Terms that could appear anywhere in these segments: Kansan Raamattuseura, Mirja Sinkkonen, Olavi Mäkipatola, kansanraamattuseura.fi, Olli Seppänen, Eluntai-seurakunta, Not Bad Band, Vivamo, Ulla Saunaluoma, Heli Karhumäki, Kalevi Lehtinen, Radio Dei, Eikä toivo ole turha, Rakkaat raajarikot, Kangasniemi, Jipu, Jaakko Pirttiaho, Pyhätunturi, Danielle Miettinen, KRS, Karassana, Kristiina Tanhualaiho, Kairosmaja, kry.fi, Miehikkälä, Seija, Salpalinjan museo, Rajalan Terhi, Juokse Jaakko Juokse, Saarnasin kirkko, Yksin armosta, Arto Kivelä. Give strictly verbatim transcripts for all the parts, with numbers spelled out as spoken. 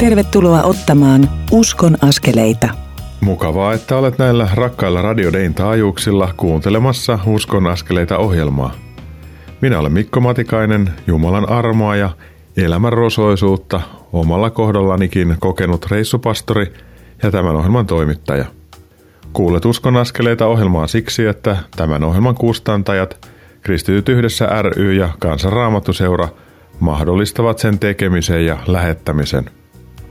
Tervetuloa ottamaan Uskon askeleita. Mukavaa, että olet näillä rakkailla Radio Dein taajuuksilla kuuntelemassa Uskon askeleita -ohjelmaa. Minä olen Mikko Matikainen, Jumalan armoa ja elämän rosoisuutta omalla kohdallanikin kokenut reissupastori ja tämän ohjelman toimittaja. Kuulet Uskon askeleita -ohjelmaa siksi, että tämän ohjelman kustantajat, Kristityt yhdessä ry ja Kansan Raamattuseura mahdollistavat sen tekemisen ja lähettämisen.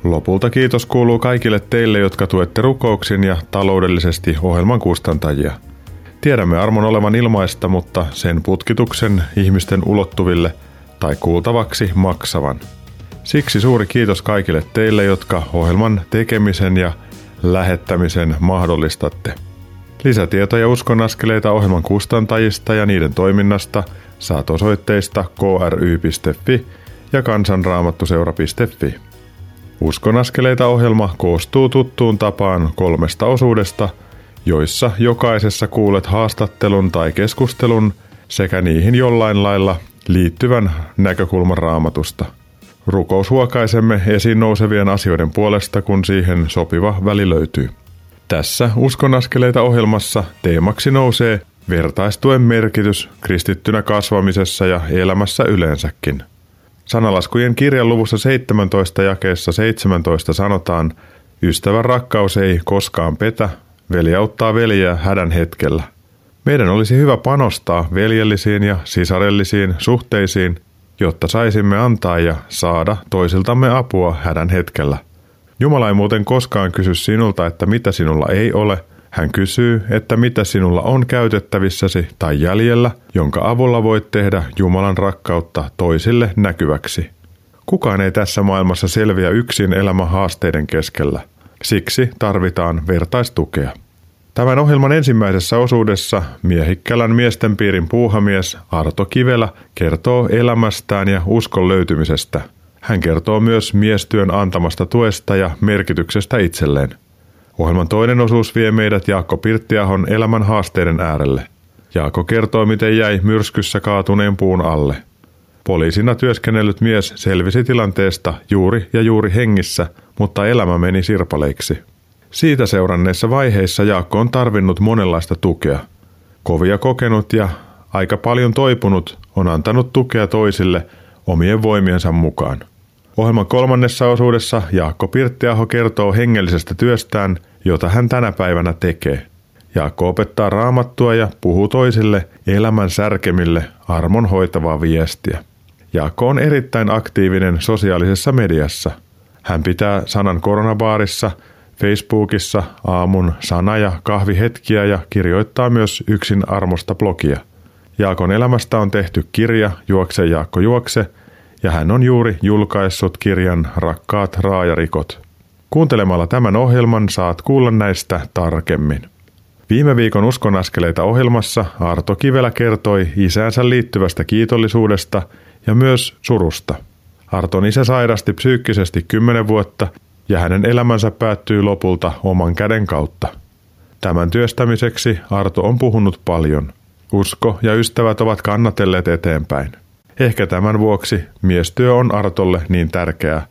Lopulta kiitos kuuluu kaikille teille, jotka tuette rukouksin ja taloudellisesti ohjelman kustantajia. Tiedämme armon olevan ilmaista, mutta sen putkituksen ihmisten ulottuville tai kuultavaksi maksavan. Siksi suuri kiitos kaikille teille, jotka ohjelman tekemisen ja lähettämisen mahdollistatte. Lisätietoja Uskon askeleita -ohjelman kustantajista ja niiden toiminnasta saat osoitteista k r y piste f i ja kansanraamattuseura piste f i. Uskon askeleita -ohjelma koostuu tuttuun tapaan kolmesta osuudesta, joissa jokaisessa kuulet haastattelun tai keskustelun sekä niihin jollain lailla liittyvän näkökulman Raamatusta. Rukoushuokaisemme esiin nousevien asioiden puolesta, kun siihen sopiva väli löytyy. Tässä Uskon askeleita -ohjelmassa teemaksi nousee vertaistuen merkitys kristittynä kasvamisessa ja elämässä yleensäkin. Sanalaskujen kirjan luvussa seitsemäntoista jakeessa seitsemäntoista sanotaan: "Ystävän rakkaus ei koskaan petä, veli auttaa veljeä hädän hetkellä." Meidän olisi hyvä panostaa veljellisiin ja sisarellisiin suhteisiin, jotta saisimme antaa ja saada toisiltamme apua hädän hetkellä. Jumala ei muuten koskaan kysy sinulta, että mitä sinulla ei ole. Hän kysyy, että mitä sinulla on käytettävissäsi tai jäljellä, jonka avulla voit tehdä Jumalan rakkautta toisille näkyväksi. Kukaan ei tässä maailmassa selviä yksin elämän haasteiden keskellä. Siksi tarvitaan vertaistukea. Tämän ohjelman ensimmäisessä osuudessa Miehikkälän miestenpiirin puuhamies Arto Kivelä kertoo elämästään ja uskon löytymisestä. Hän kertoo myös miestyön antamasta tuesta ja merkityksestä itselleen. Ohjelman toinen osuus vie meidät Jaakko Pirttiahon elämän haasteiden äärelle. Jaakko kertoo, miten jäi myrskyssä kaatuneen puun alle. Poliisina työskennellyt mies selvisi tilanteesta juuri ja juuri hengissä, mutta elämä meni sirpaleiksi. Siitä seuranneissa vaiheissa Jaakko on tarvinnut monenlaista tukea. Kovia kokenut ja aika paljon toipunut on antanut tukea toisille omien voimiensa mukaan. Ohjelman kolmannessa osuudessa Jaakko Pirttiaho kertoo hengellisestä työstään, jota hän tänä päivänä tekee. Jaakko opettaa Raamattua ja puhuu toisille elämän särkemille armon hoitavaa viestiä. Jaakko on erittäin aktiivinen sosiaalisessa mediassa. Hän pitää Sanan koronabaarissa, Facebookissa aamun sana- ja kahvihetkiä ja kirjoittaa myös Yksin armosta -blogia. Jaakon elämästä on tehty kirja Juokse Jaakko Juokse, ja hän on juuri julkaissut kirjan Rakkaat raajarikot. Kuuntelemalla tämän ohjelman saat kuulla näistä tarkemmin. Viime viikon Uskon askeleita -ohjelmassa Arto Kivelä kertoi isäänsä liittyvästä kiitollisuudesta ja myös surusta. Arton isä sairasti psyykkisesti kymmenen vuotta ja hänen elämänsä päättyy lopulta oman käden kautta. Tämän työstämiseksi Arto on puhunut paljon. Usko ja ystävät ovat kannatelleet eteenpäin. Ehkä tämän vuoksi miestyö on Artolle niin tärkeää.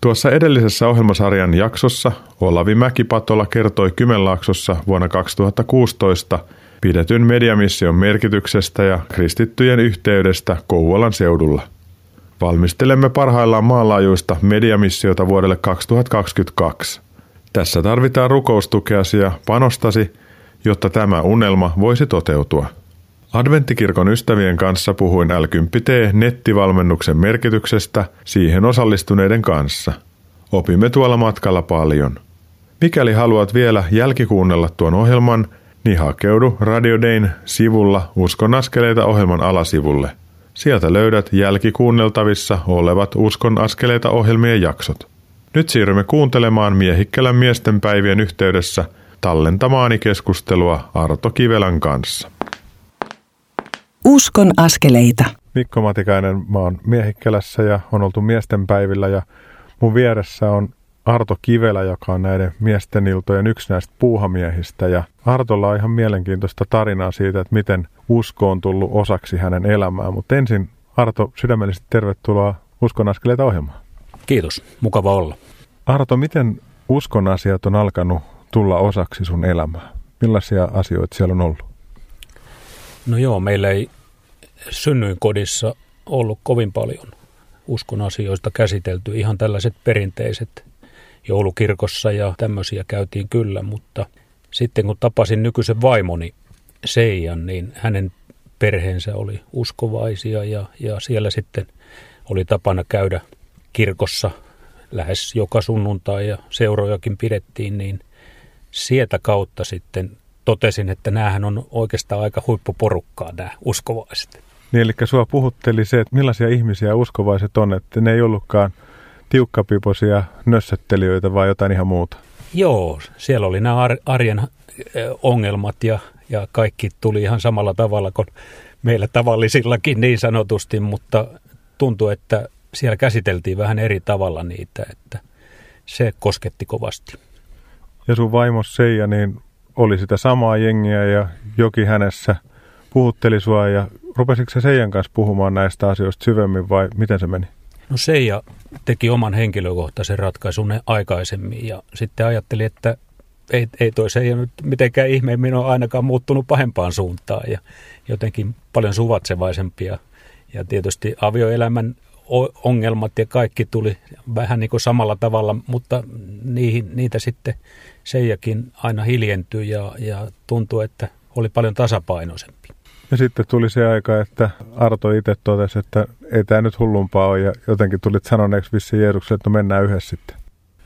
Tuossa edellisessä ohjelmasarjan jaksossa Olavi Mäkipatola kertoi Kymenlaaksossa vuonna kaksituhattakuusitoista pidetyn mediamission merkityksestä ja kristittyjen yhteydestä Kouvolan seudulla. Valmistelemme parhaillaan maanlaajuista mediamissiota vuodelle kaksituhattakaksikymmentäkaksi. Tässä tarvitaan rukoustukeasi ja panostasi, jotta tämä unelma voisi toteutua. Adventtikirkon ystävien kanssa puhuin L kymmenen T-nettivalmennuksen merkityksestä siihen osallistuneiden kanssa. Opimme tuolla matkalla paljon. Mikäli haluat vielä jälkikuunnella tuon ohjelman, niin hakeudu Radio Dein sivulla Uskon askeleita -ohjelman alasivulle. Sieltä löydät jälkikuunneltavissa olevat Uskon askeleita -ohjelmien jaksot. Nyt siirrymme kuuntelemaan Miehikkälän miestenpäivien yhteydessä tallentamaani keskustelua Arto Kivelän kanssa. Uskon askeleita. Mikko Matikainen, mä oon Miehikkälässä ja on oltu miestenpäivillä, ja mun vieressä on Arto Kivelä, joka on näiden miesten iltojen yksi näistä puuhamiehistä. Ja Artolla on ihan mielenkiintoista tarinaa siitä, että miten usko on tullut osaksi hänen elämää. Mutta ensin, Arto, sydämellisesti tervetuloa Uskon askeleita -ohjelmaan. Kiitos, mukava olla. Arto, miten uskon asiat on alkanut tulla osaksi sun elämää? Millaisia asioita siellä on ollut? No joo, meillä ei synnyinkodissa ollut kovin paljon uskon asioista käsitelty. Ihan tällaiset perinteiset joulukirkossa ja tämmöisiä käytiin kyllä, mutta sitten kun tapasin nykyisen vaimoni Seijan, niin hänen perheensä oli uskovaisia ja, ja siellä sitten oli tapana käydä kirkossa lähes joka sunnuntai ja seurojakin pidettiin, niin sieltä kautta sitten totesin, että näähän on oikeastaan aika huippuporukkaa nämä uskovaiset. Niin, eli sua puhutteli se, että millaisia ihmisiä uskovaiset on, että ne ei ollutkaan tiukkapipoisia nössöttelijöitä, vaan jotain ihan muuta. Joo, siellä oli nämä arjen ongelmat ja, ja kaikki tuli ihan samalla tavalla kuin meillä tavallisillakin niin sanotusti, mutta tuntui, että siellä käsiteltiin vähän eri tavalla niitä, että se kosketti kovasti. Ja sun vaimo Seija, niin oli sitä samaa jengiä ja jokin hänessä puhutteli sua ja rupesitko sä Seijan kanssa puhumaan näistä asioista syvemmin vai miten se meni? No Seija teki oman henkilökohtaisen ratkaisun aikaisemmin ja sitten ajatteli, että ei, ei toi Seija nyt mitenkään ihmeemmin ole ainakaan muuttunut pahempaan suuntaan ja jotenkin paljon suvaitsevaisempia ja tietysti avioelämän ongelmat ja kaikki tuli vähän niin kuin samalla tavalla, mutta niihin, niitä sitten Seijakin aina hiljentyi ja, ja tuntui, että oli paljon tasapainoisempi. Ja sitten tuli se aika, että Arto itse totesi, että ei tämä nyt hullumpaa ole ja jotenkin tulit sanoneeksi vissiin Jeesukselle, että no mennään yhdessä sitten.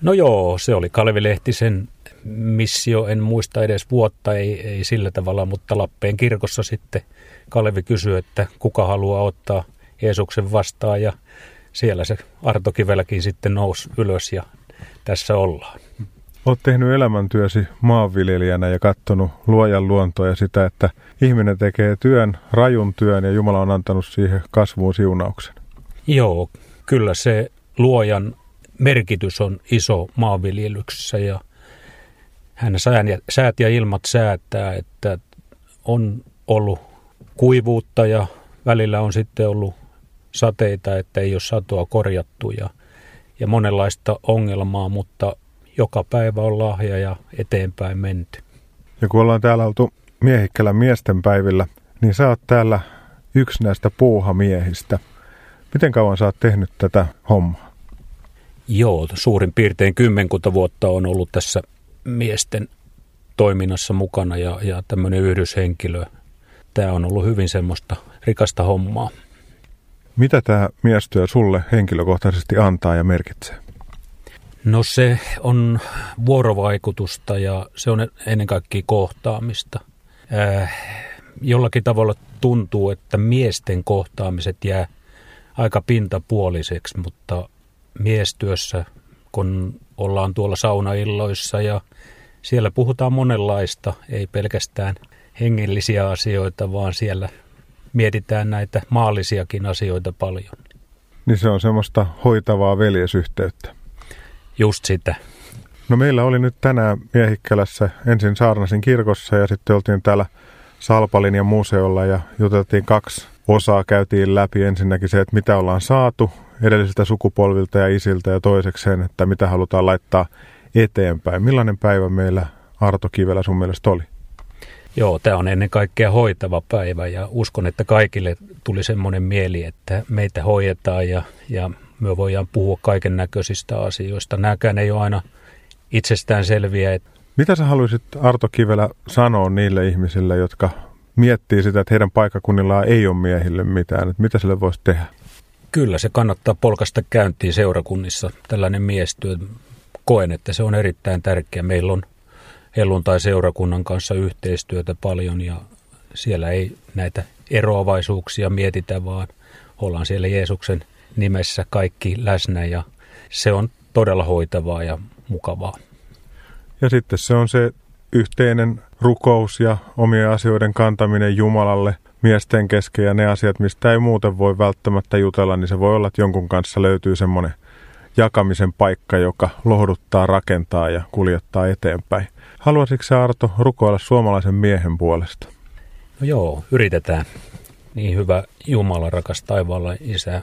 No joo, se oli Kalevi Lehtisen missio, en muista edes vuotta, ei, ei sillä tavalla, mutta Lappeen kirkossa sitten Kalevi kysyi, että kuka haluaa ottaa Jeesuksen vastaan ja siellä se Arto Kiveläkin sitten nousi ylös ja tässä ollaan. Olet tehnyt elämäntyösi maanviljelijänä ja katsonut luojan luontoa ja sitä, että ihminen tekee työn, rajun työn ja Jumala on antanut siihen kasvuun siunauksen. Joo, kyllä se luojan merkitys on iso maanviljelyksessä ja hän säät ja ilmat säätää, että on ollut kuivuutta ja välillä on sitten ollut sateita, että ei ole satoa korjattu ja, ja monenlaista ongelmaa, mutta joka päivä on lahja ja eteenpäin menty. Ja kun ollaan täällä oltu Miehikkälän miestenpäivillä, niin sä oot täällä yksi näistä puuhamiehistä. Miten kauan sä oot tehnyt tätä hommaa? Joo, suurin piirtein kymmenkunta vuotta on ollut tässä miesten toiminnassa mukana ja, ja tämmöinen yhdyshenkilö. Tämä on ollut hyvin semmoista rikasta hommaa. Mitä tämä miestyö sulle henkilökohtaisesti antaa ja merkitsee? No se on vuorovaikutusta ja se on ennen kaikkea kohtaamista. Äh, jollakin tavalla tuntuu, että miesten kohtaamiset jää aika pintapuoliseksi, mutta miestyössä, kun ollaan tuolla saunailloissa ja siellä puhutaan monenlaista, ei pelkästään hengellisiä asioita, vaan siellä mietitään näitä maallisiakin asioita paljon. Niin se on semmoista hoitavaa veljesyhteyttä. Just sitä. No meillä oli nyt tänään Miehikkälässä ensin Saarnasin kirkossa ja sitten oltiin täällä Salpalinjan museolla ja juteltiin kaksi osaa. Käytiin läpi ensinnäkin se, että mitä ollaan saatu edellisiltä sukupolvilta ja isiltä ja toisekseen, että mitä halutaan laittaa eteenpäin. Millainen päivä meillä Arto Kivelä sun mielestä oli? Joo, tämä on ennen kaikkea hoitava päivä ja uskon, että kaikille tuli semmoinen mieli, että meitä hoidetaan ja, ja me voidaan puhua kaiken näköisistä asioista. Nämäkään ei ole aina itsestään selviä. Mitä sä haluaisit, Arto Kivelä, sanoa niille ihmisille, jotka miettii sitä, että heidän paikkakunnillaan ei ole miehille mitään? Että mitä sille voisi tehdä? Kyllä, se kannattaa polkaista käyntiin seurakunnissa. Tällainen miestyö, koen, että se on erittäin tärkeä. Meillä on Eluntai-seurakunnan kanssa yhteistyötä paljon ja siellä ei näitä eroavaisuuksia mietitä, vaan ollaan siellä Jeesuksen nimessä kaikki läsnä ja se on todella hoitavaa ja mukavaa. Ja sitten se on se yhteinen rukous ja omien asioiden kantaminen Jumalalle miesten kesken ja ne asiat, mistä ei muuten voi välttämättä jutella, niin se voi olla, että jonkun kanssa löytyy semmoinen jakamisen paikka, joka lohduttaa, rakentaa ja kuljettaa eteenpäin. Haluaisitko sä, Arto, rukoilla suomalaisen miehen puolesta? No joo, yritetään. Niin hyvä Jumala, rakas taivaalla Isä,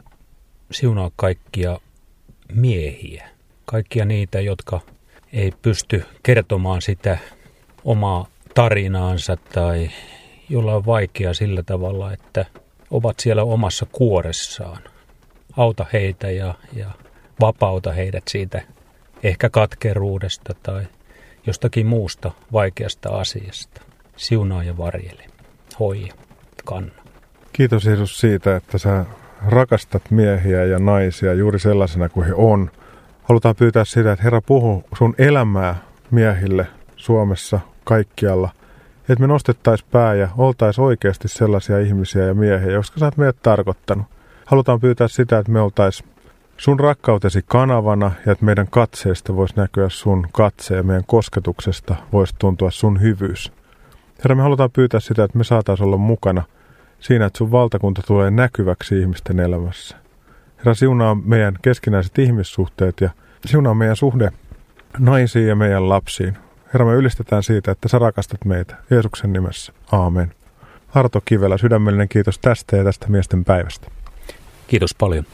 siunaa kaikkia miehiä. kaikkia niitä, jotka ei pysty kertomaan sitä omaa tarinaansa tai jolla on vaikea sillä tavalla, että ovat siellä omassa kuoressaan. Auta heitä ja, ja vapauta heidät siitä ehkä katkeruudesta tai jostakin muusta vaikeasta asiasta. Siunaa ja varjele. Hoija, kanna. Kiitos Jeesus siitä, että sä rakastat miehiä ja naisia juuri sellaisena kuin he on. Halutaan pyytää sitä, että Herra puhu sun elämää miehille Suomessa kaikkialla. Että me nostettaisiin pää ja oltaisiin oikeasti sellaisia ihmisiä ja miehiä, jotka sä oot meidät tarkoittanut. Halutaan pyytää sitä, että me oltaisiin sun rakkautesi kanavana ja että meidän katseesta voisi näkyä sun katse ja meidän kosketuksesta voisi tuntua sun hyvyys. Herra, me halutaan pyytää sitä, että me saataisiin olla mukana siinä, että sun valtakunta tulee näkyväksi ihmisten elämässä. Herra, siunaa meidän keskinäiset ihmissuhteet ja siunaa meidän suhde naisiin ja meidän lapsiin. Herra, me ylistetään siitä, että sä rakastat meitä. Jeesuksen nimessä. Aamen. Arto Kivelä, sydämellinen kiitos tästä ja tästä miesten päivästä. Kiitos paljon.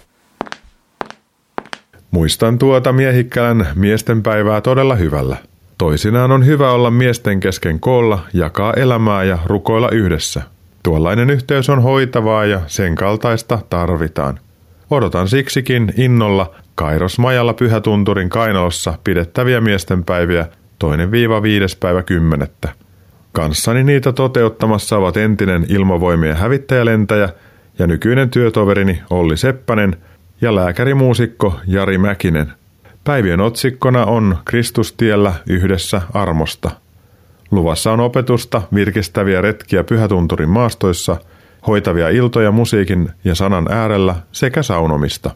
Muistan tuota Miehikkälän miesten päivää todella hyvällä. Toisinaan on hyvä olla miesten kesken koolla, jakaa elämää ja rukoilla yhdessä. Tuollainen yhteys on hoitavaa ja sen kaltaista tarvitaan. Odotan siksikin innolla Kairosmajalla Pyhätunturin Kainalossa pidettäviä miestenpäiviä toinen viides päivä kymmenettä. Kanssani niitä toteuttamassa ovat entinen ilmavoimien hävittäjälentäjä ja nykyinen työtoverini Olli Seppänen ja lääkärimuusikko Jari Mäkinen. Päivien otsikkona on Kristustiellä yhdessä armosta. Luvassa on opetusta, virkistäviä retkiä Pyhätunturin maastoissa, hoitavia iltoja musiikin ja sanan äärellä sekä saunomista.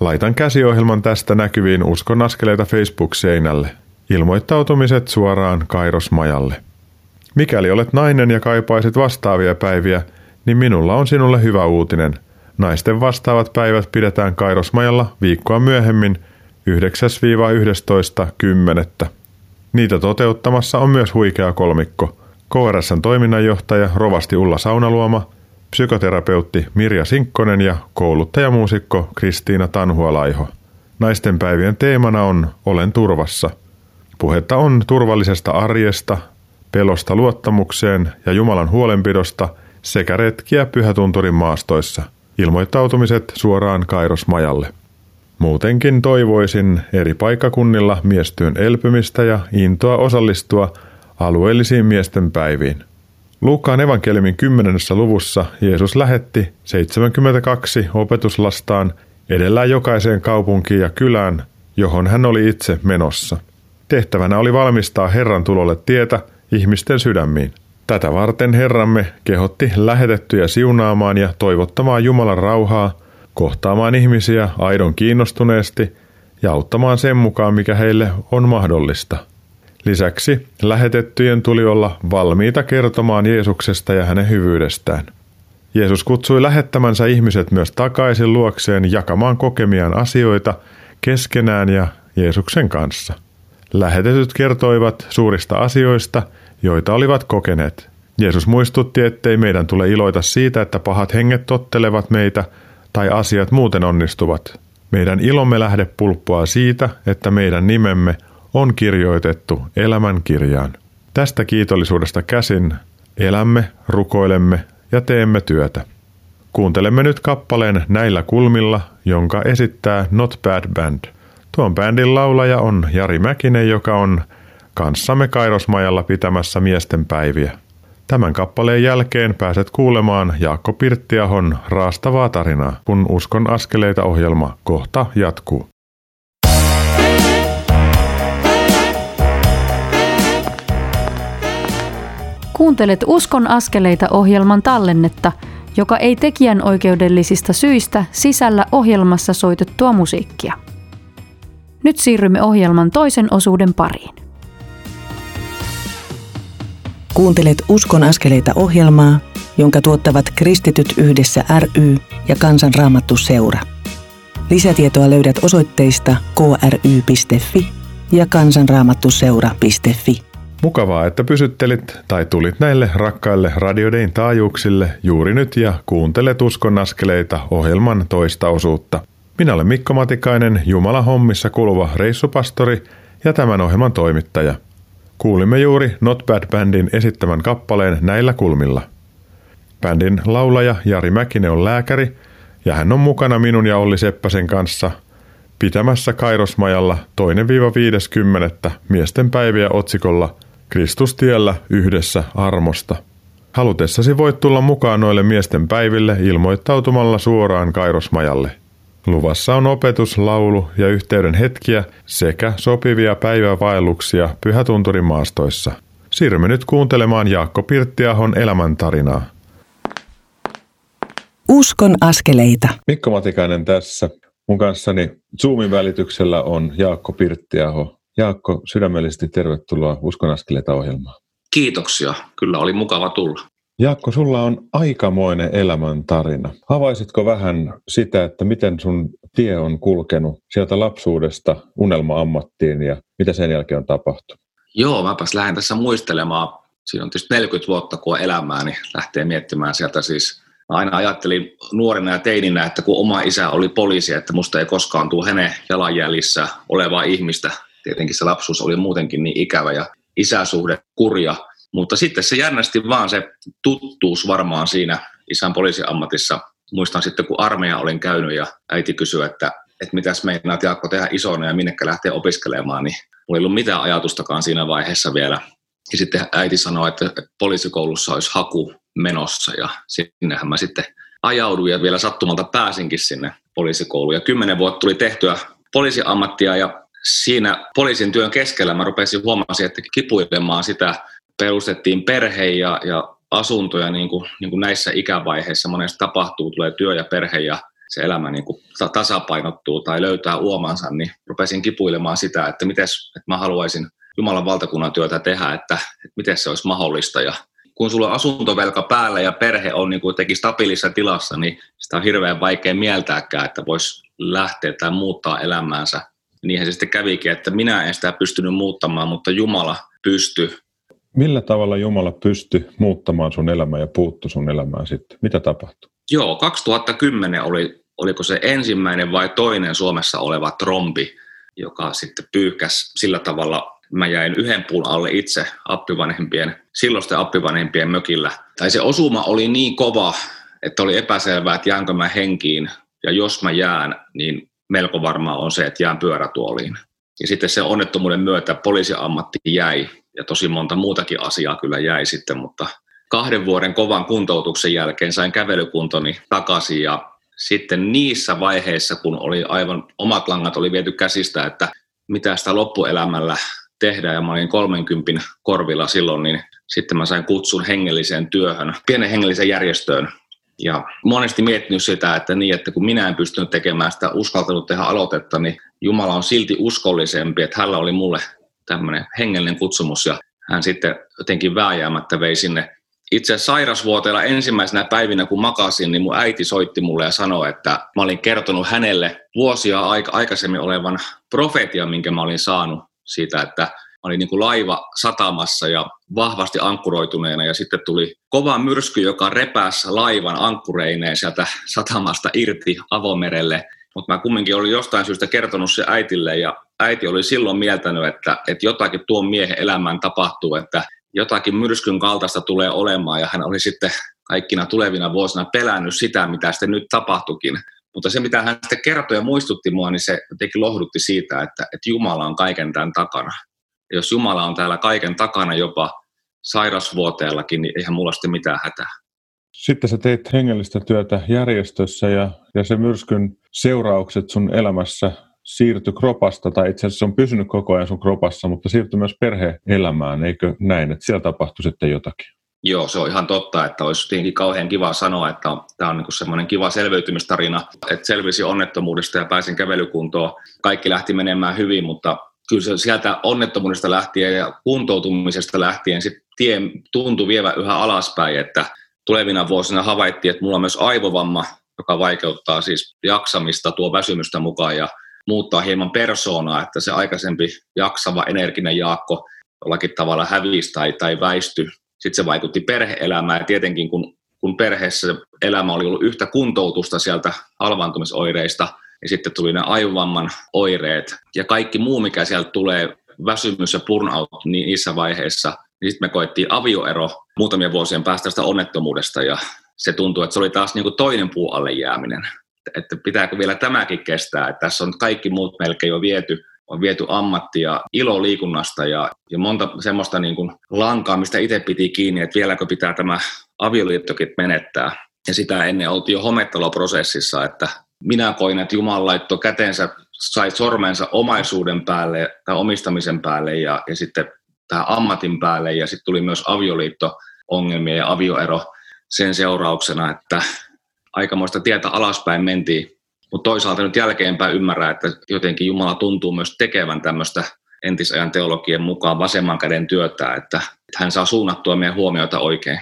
Laitan käsiohjelman tästä näkyviin Uskon askeleita Facebook-seinälle. Ilmoittautumiset suoraan Kairosmajalle. Mikäli olet nainen ja kaipaisit vastaavia päiviä, niin minulla on sinulle hyvä uutinen. Naisten vastaavat päivät pidetään Kairosmajalla viikkoa myöhemmin yhdeksäs yhdestoista kymmenettä. Niitä toteuttamassa on myös huikea kolmikko. K R S:n toiminnanjohtaja rovasti Ulla Saunaluoma, psykoterapeutti Mirja Sinkkonen ja kouluttajamuusikko Kristiina Tanhualaiho. Naistenpäivien teemana on Olen turvassa. Puhetta on turvallisesta arjesta, pelosta luottamukseen ja Jumalan huolenpidosta sekä retkiä Pyhätunturin maastoissa. Ilmoittautumiset suoraan Kairosmajalle. Muutenkin toivoisin eri paikkakunnilla miestyön elpymistä ja intoa osallistua alueellisiin miestenpäiviin. Luukkaan evankeliumin kymmenennessä luvussa Jeesus lähetti seitsemänkymmentäkaksi opetuslastaan edellään jokaiseen kaupunkiin ja kylään, johon hän oli itse menossa. Tehtävänä oli valmistaa Herran tulolle tietä ihmisten sydämiin. Tätä varten Herramme kehotti lähetettyjä siunaamaan ja toivottamaan Jumalan rauhaa, kohtaamaan ihmisiä aidon kiinnostuneesti ja auttamaan sen mukaan, mikä heille on mahdollista. Lisäksi lähetettyjen tuli olla valmiita kertomaan Jeesuksesta ja hänen hyvyydestään. Jeesus kutsui lähettämänsä ihmiset myös takaisin luokseen jakamaan kokemiaan asioita keskenään ja Jeesuksen kanssa. Lähetetyt kertoivat suurista asioista, joita olivat kokeneet. Jeesus muistutti, ettei meidän tule iloita siitä, että pahat henget tottelevat meitä tai asiat muuten onnistuvat. Meidän ilomme lähde pulppuaa siitä, että meidän nimemme on kirjoitettu elämän kirjaan. Tästä kiitollisuudesta käsin elämme, rukoilemme ja teemme työtä. Kuuntelemme nyt kappaleen Näillä kulmilla, jonka esittää Not Bad Band. Tuon bändin laulaja on Jari Mäkinen, joka on kanssamme Kairosmajalla pitämässä miestenpäiviä. Tämän kappaleen jälkeen pääset kuulemaan Jaakko Pirttiahon raastavaa tarinaa, kun Uskon askeleita -ohjelma kohta jatkuu. Kuuntelet Uskon askeleita -ohjelman tallennetta, joka ei tekijänoikeudellisista syistä sisällä ohjelmassa soitettua musiikkia. Nyt siirrymme ohjelman toisen osuuden pariin. Kuuntelet Uskon askeleita -ohjelmaa, jonka tuottavat Kristityt yhdessä ry ja Kansan Raamattuseura. Lisätietoa löydät osoitteista k r y piste f i ja kansanraamattuseura piste f i. Mukavaa, että pysyttelit tai tulit näille rakkaille Radio Dein taajuuksille juuri nyt ja kuuntelet Uskon askeleita -ohjelman toista osuutta. Minä olen Mikko Matikainen, Jumalan hommissa kuluva reissupastori ja tämän ohjelman toimittaja. Kuulimme juuri Not Bad Bandin esittämän kappaleen Näillä kulmilla. Bändin laulaja Jari Mäkinen on lääkäri ja hän on mukana minun ja Olli Seppäsen kanssa pitämässä Kairosmajalla toinen viides kymmenettä miesten päiviä otsikolla Kristustiellä yhdessä armosta. Halutessasi voit tulla mukaan noille miesten päiville ilmoittautumalla suoraan Kairosmajalle. Luvassa on opetus, laulu ja yhteyden hetkiä sekä sopivia päivävaelluksia Pyhätunturin maastoissa. Siirrymme nyt kuuntelemaan Jaakko Pirttiahon elämäntarinaa. Uskon askeleita. Mikko Matikainen tässä. Mun kanssani Zoomin välityksellä on Jaakko Pirttiaho. Jaakko, sydämellisesti tervetuloa Uskon askeleita -ohjelmaan. Kiitoksia. Kyllä oli mukava tulla. Jaakko, sulla on aikamoinen elämäntarina. Havaisitko vähän sitä, että miten sun tie on kulkenut sieltä lapsuudesta unelma-ammattiin ja mitä sen jälkeen on tapahtunut? Joo, mäpäs lähden tässä muistelemaan. Siinä on tietysti neljäkymmentä vuotta, kun on elämää, niin lähtee miettimään sieltä siis. Aina ajattelin nuorena ja teininä, että kun oma isä oli poliisi, että musta ei koskaan tule hänen jalanjäljissä olevaa ihmistä. Tietenkin se lapsuus oli muutenkin niin ikävä ja isäsuhde kurja. Mutta sitten se jännästi vaan se tuttuus varmaan siinä isän poliisiammatissa. Muistan sitten, kun armeija olin käynyt ja äiti kysyi, että, että mitäs meinaat Jaakko tehdä isona ja minnekä lähtee opiskelemaan, niin mulla ei ollut mitään ajatustakaan siinä vaiheessa vielä. Ja sitten äiti sanoi, että poliisikoulussa olisi haku menossa ja sinnehän mä sitten ajauduin ja vielä sattumalta pääsinkin sinne poliisikouluun. Ja kymmenen vuotta tuli tehtyä poliisiammattia ja siinä poliisin työn keskellä mä rupesin huomasin, että kipuilemaan sitä. Perustettiin perhe ja, ja asuntoja niin kuin, niin kuin näissä ikävaiheissa monesti tapahtuu, tulee työ ja perhe ja se elämä niin kuin tasapainottuu tai löytää uomansa, niin rupesin kipuilemaan sitä, että miten että mä haluaisin Jumalan valtakunnan työtä tehdä, että, että miten se olisi mahdollista. Ja kun sulla on asuntovelka päällä ja perhe on niin kuin jotenkin stabiilissa tilassa, niin sitä on hirveän vaikea mieltääkään, että voisi lähteä tai muuttaa elämäänsä. Niinhän se sitten kävikin, että minä en sitä pystynyt muuttamaan, mutta Jumala pystyi. Millä tavalla Jumala pystyi muuttamaan sun elämää ja puuttui sun elämään sitten? Mitä tapahtui? Joo, kaksituhattakymmenen oli, oliko se ensimmäinen vai toinen Suomessa oleva trombi, joka sitten pyyhkäsi sillä tavalla. Mä jäin yhden puun alle itse appivanhempien, silloisten appivanhempien mökillä. Tai se osuma oli niin kova, että oli epäselvää, että jäänkö mä henkiin. Ja jos mä jään, niin melko varmaa on se, että jään pyörätuoliin. Ja sitten se onnettomuuden myötä poliisiammatti jäi. Ja tosi monta muutakin asiaa kyllä jäi sitten, mutta kahden vuoden kovan kuntoutuksen jälkeen sain kävelykuntoni takaisin. Ja sitten niissä vaiheissa, kun oli aivan omat langat oli viety käsistä, että mitä sitä loppuelämällä tehdään, ja mä olin kolmenkympin korvilla silloin, niin sitten mä sain kutsun hengelliseen työhön, pienen hengellisen järjestöön. Ja monesti miettinyt sitä, että niin, että kun minä en pystynyt tekemään sitä uskaltanut tehdä aloitetta, niin Jumala on silti uskollisempi, että hänellä oli mulle tämmöinen hengellinen kutsumus ja hän sitten jotenkin vääjäämättä vei sinne. Itse sairasvuoteella ensimmäisenä päivinä, kun makasin, niin mun äiti soitti mulle ja sanoi, että mä olin kertonut hänelle vuosia aikaisemmin olevan profetian, minkä mä olin saanut siitä, että mä olin niin kuin laiva satamassa ja vahvasti ankkuroituneena ja sitten tuli kova myrsky, joka repäsi laivan ankkureineen sieltä satamasta irti avomerelle. Mutta mä kumminkin olin jostain syystä kertonut se äitille ja äiti oli silloin mieltänyt, että, että jotakin tuon miehen elämään tapahtuu, että jotakin myrskyn kaltaista tulee olemaan ja hän oli sitten kaikkina tulevina vuosina pelännyt sitä, mitä sitten nyt tapahtuikin. Mutta se, mitä hän sitten kertoi ja muistutti mua, niin se jotenkin lohdutti siitä, että, että Jumala on kaiken tämän takana. Ja jos Jumala on täällä kaiken takana jopa sairasvuoteellakin, niin eihän mulla sitten mitään hätää. Sitten sä teit hengellistä työtä järjestössä ja, ja se myrskyn seuraukset sun elämässä siirtyi kropasta, tai itse asiassa se on pysynyt koko ajan sun kropassa, mutta siirtyi myös perhe-elämään, eikö näin, että siellä tapahtui sitten jotakin? Joo, se on ihan totta, että olisi tietenkin kauhean kiva sanoa, että tämä on niin semmoinen kiva selviytymistarina, että selvisin onnettomuudesta ja pääsin kävelykuntoon. Kaikki lähti menemään hyvin, mutta kyllä se sieltä onnettomuudesta lähtien ja kuntoutumisesta lähtien se tie tuntui vievä yhä alaspäin, että tulevina vuosina havaittiin, että mulla on myös aivovamma, joka vaikeuttaa siis jaksamista, tuo väsymystä mukaan ja muuttaa hieman persoonaa, että se aikaisempi jaksava, energinen Jaakko jollakin tavalla hävisi tai, tai väistyi. Sitten se vaikutti perhe-elämään ja tietenkin kun, kun perheessä elämä oli ollut yhtä kuntoutusta sieltä halvaantumisoireista, ja sitten tuli ne aivovamman oireet ja kaikki muu, mikä sieltä tulee, väsymys ja burnout niin niissä vaiheissa. Sitten me koettiin avioero muutamien vuosien päästä tästä onnettomuudesta ja se tuntui, että se oli taas niin kuin toinen puu alle jääminen. Että pitääkö vielä tämäkin kestää, että tässä on kaikki muut melkein jo viety, on viety ammatti ja ilo liikunnasta ja, ja monta semmoista niin kuin lankaa, mistä itse piti kiinni, että vieläkö pitää tämä avioliittokin menettää. Ja sitä ennen oltiin jo hometaloprosessissa, että minä koin, että Jumala laittoi kätensä, sai sormensa omaisuuden päälle tai omistamisen päälle ja, ja sitten tähän ammatin päälle ja sitten tuli myös avioliitto-ongelmia ja avioero sen seurauksena, että aikamoista tietä alaspäin mentiin, mutta toisaalta nyt jälkeenpäin ymmärrän, että jotenkin Jumala tuntuu myös tekevän tämmöistä entisajan teologien mukaan vasemman käden työtä, että hän saa suunnattua meidän huomiota oikein.